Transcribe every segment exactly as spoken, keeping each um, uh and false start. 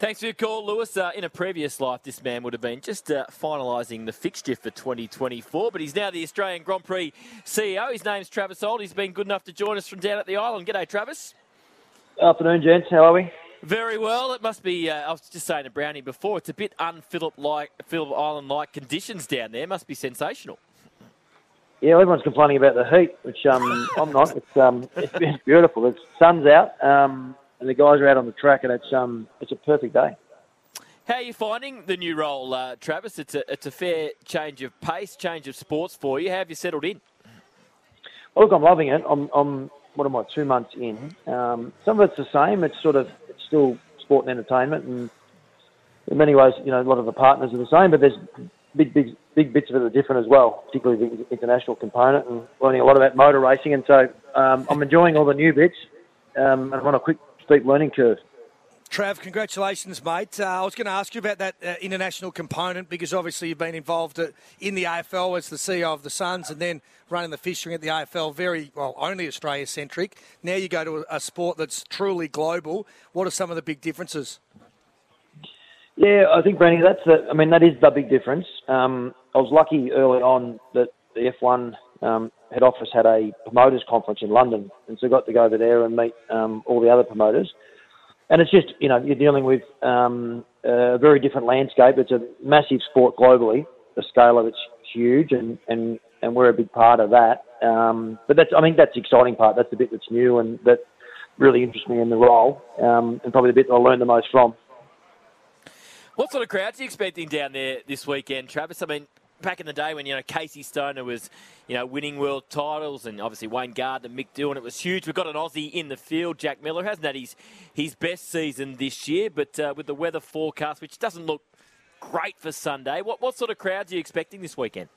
Thanks for your call, Lewis. Uh, in a previous life, this man would have been just uh, finalising the fixture for twenty twenty-four, but he's now the Australian Grand Prix C E O. His name's Travis Auld. He's been good enough to join us from down at the island. G'day, Travis. Afternoon, gents. How are we? Very well. It must be, uh, I was just saying to Brownie before, it's a bit un-Phillip-like, Phillip Island-like conditions down there. It must be sensational. Yeah, everyone's complaining about the heat, which um, I'm not. It's, um, it's been beautiful. The sun's out, um, and the guys are out on the track, and it's um, it's a perfect day. How are you finding the new role, uh, Travis? It's a it's a fair change of pace, change of sports for you. How have you settled in? Well, look, I'm loving it. I'm I'm what am I two months in? Um, some of it's the same. It's sort of it's still sport and entertainment, and in many ways, you know, a lot of the partners are the same, but there's big big. big bits of it are different as well, particularly the international component, and learning a lot about motor racing. And so um, I'm enjoying all the new bits um, and I'm on a quick, steep learning curve. Trav, congratulations, mate. Uh, I was going to ask you about that uh, international component because obviously you've been involved in the A F L as the C E O of the Suns and then running the fishing at the A F L, very, well, only Australia-centric. Now you go to a sport that's truly global. What are some of the big differences? Yeah, I think, Brandy, that's the, I mean, that is the big difference. Um, I was lucky early on that the F one um, head office had a promoters conference in London, and so I got to go over there and meet um, all the other promoters. And it's just, you know, you're dealing with um, a very different landscape. It's a massive sport globally. The scale of it's huge, and, and, and we're a big part of that. Um, but that's, I think that's the exciting part. That's the bit that's new and that really interests me in the role, um, and probably the bit that I learned the most from. What sort of crowds are you expecting down there this weekend, Travis? I mean, back in the day when, you know, Casey Stoner was, you know, winning world titles, and obviously Wayne Gardner, Mick Doohan, it was huge. We've got an Aussie in the field, Jack Miller, hasn't had his, his best season this year, but uh, with the weather forecast, which doesn't look great for Sunday, what what sort of crowds are you expecting this weekend?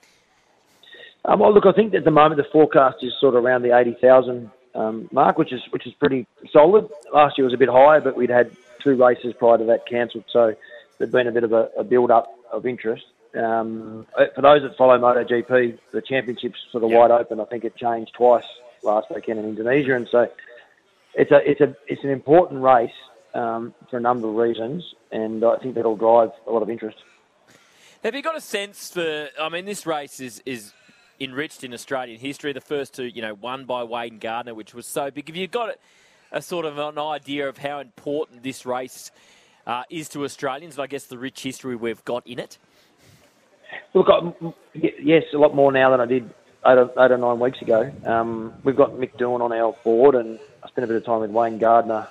Um, well, look, I think at the moment the forecast is sort of around the eighty thousand um, mark, which is, which is pretty solid. Last year was a bit higher, but we'd had two races prior to that cancelled, so there'd been a bit of a, a build-up of interest. Um, for those that follow MotoGP, the championship's sort of yeah. wide open. I think it changed twice last weekend in Indonesia, and so it's a it's a it's an important race um, for a number of reasons, and I think that'll drive a lot of interest. Have you got a sense for? I mean, this race is is enriched in Australian history. The first two, you know, won by Wayne Gardner, which was so big. Have you got a, a sort of an idea of how important this race is? Uh, is to Australians, and I guess the rich history we've got in it? Look, I'm, yes, a lot more now than I did eight or, eight or nine weeks ago. Um, we've got Mick Doohan on our board, and I spent a bit of time with Wayne Gardner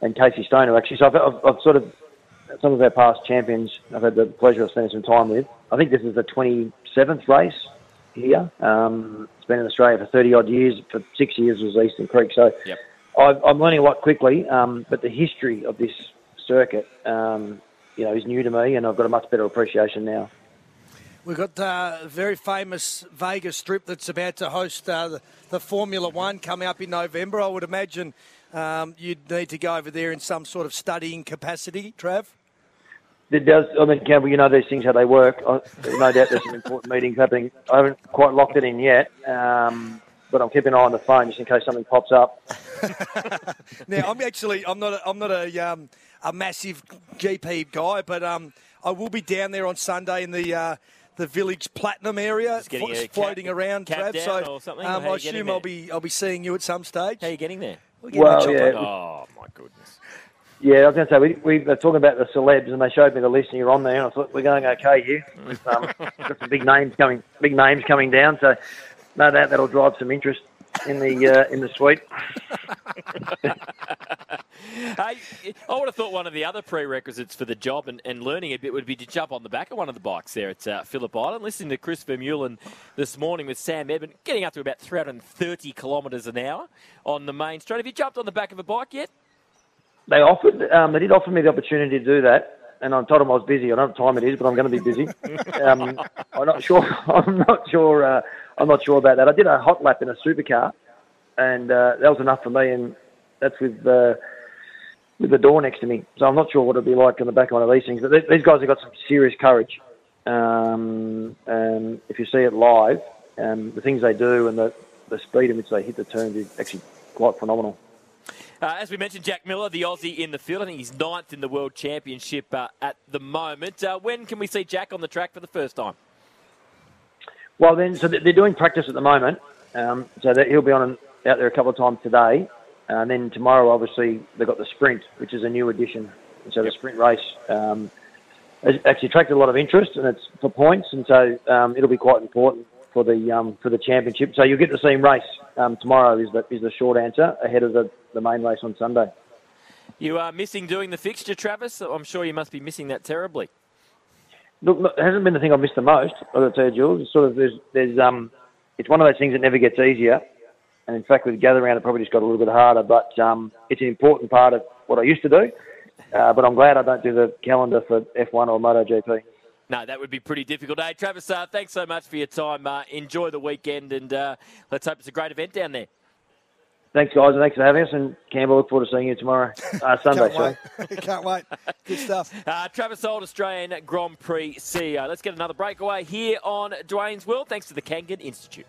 and Casey Stoner, actually. So I've, I've, I've sort of, some of our past champions, I've had the pleasure of spending some time with. I think this is the twenty-seventh race here. Um, it's been in Australia for thirty-odd years. For six years it was Eastern Creek. So yep. I've, I'm learning a lot quickly, um, but the history of this circuit, um, you know, is new to me, and I've got a much better appreciation now. We've got uh, a very famous Vegas Strip that's about to host uh, the, the Formula One coming up in November. I would imagine um, you'd need to go over there in some sort of studying capacity, Trav? It does. I mean, Campbell, you know these things, how they work. I, no doubt there's some important meetings happening. I haven't quite locked it in yet, um, but I'm keeping an eye on the phone just in case something pops up. Now, I'm actually, I'm not, a, I'm not a... Um, a massive G P guy, but um, I will be down there on Sunday in the uh, the Village Platinum area, fo- floating cap, around. Cap Trav, so or something, um, or I assume I'll be I'll be seeing you at some stage. How are you getting there? We're getting well, the yeah. Oh my goodness. Yeah, I was going to say we we were talking about the celebs, and they showed me the list, and you're on there, and I thought we're going okay here. Um, got some big names coming, big names coming down, so no doubt that'll drive some interest in the uh, in the suite. Hey, I would have thought one of the other prerequisites for the job and, and learning a bit would be to jump on the back of one of the bikes there at uh, Phillip Island. Listening to Chris Vermeulen this morning with Sam Ebbin, getting up to about three hundred thirty kilometres an hour on the main straight. Have you jumped on the back of a bike yet? They offered, um, they did offer me the opportunity to do that, and I told them I was busy. I don't know what time it is, but I'm going to be busy. um, I'm not sure. I'm not sure. Uh, I'm not sure about that. I did a hot lap in a supercar, and uh, that was enough for me. And that's with. Uh, with the door next to me. So I'm not sure what it'll be like on the back of one of these things. But these guys have got some serious courage. Um, um, if you see it live, um, the things they do and the, the speed in which they hit the turns is actually quite phenomenal. Uh, as we mentioned, Jack Miller, the Aussie in the field. I think he's ninth in the World Championship uh, at the moment. Uh, when can we see Jack on the track for the first time? Well, then, so they're doing practice at the moment. Um, so that he'll be on an, out there a couple of times today. Uh, and then tomorrow, obviously, they've got the sprint, which is a new addition. And so yep. the sprint race um, has actually attracted a lot of interest, and it's for points. And so um, it'll be quite important for the um, for the championship. So you'll get the same race um, tomorrow is the, is the short answer, ahead of the, the main race on Sunday. You are missing doing the fixture, Travis. I'm sure you must be missing that terribly. Look, look, it hasn't been the thing I've missed the most, I've got to tell you, Jules. It's sort of, there's, there's, um, it's one of those things that never gets easier. And in fact, with Gather Round, it probably just got a little bit harder. But um, it's an important part of what I used to do. Uh, but I'm glad I don't do the calendar for F one or MotoGP. No, that would be pretty difficult. Hey, Travis, uh, thanks so much for your time. Uh, enjoy the weekend, and uh, let's hope it's a great event down there. Thanks, guys, and thanks for having us. And Campbell, look forward to seeing you tomorrow, uh, Sunday. Can't wait. Can't wait. Good stuff. Uh, Travis Auld, Australian Grand Prix C E O. Let's get another breakaway here on Dwayne's World. Thanks to the Kangan Institute.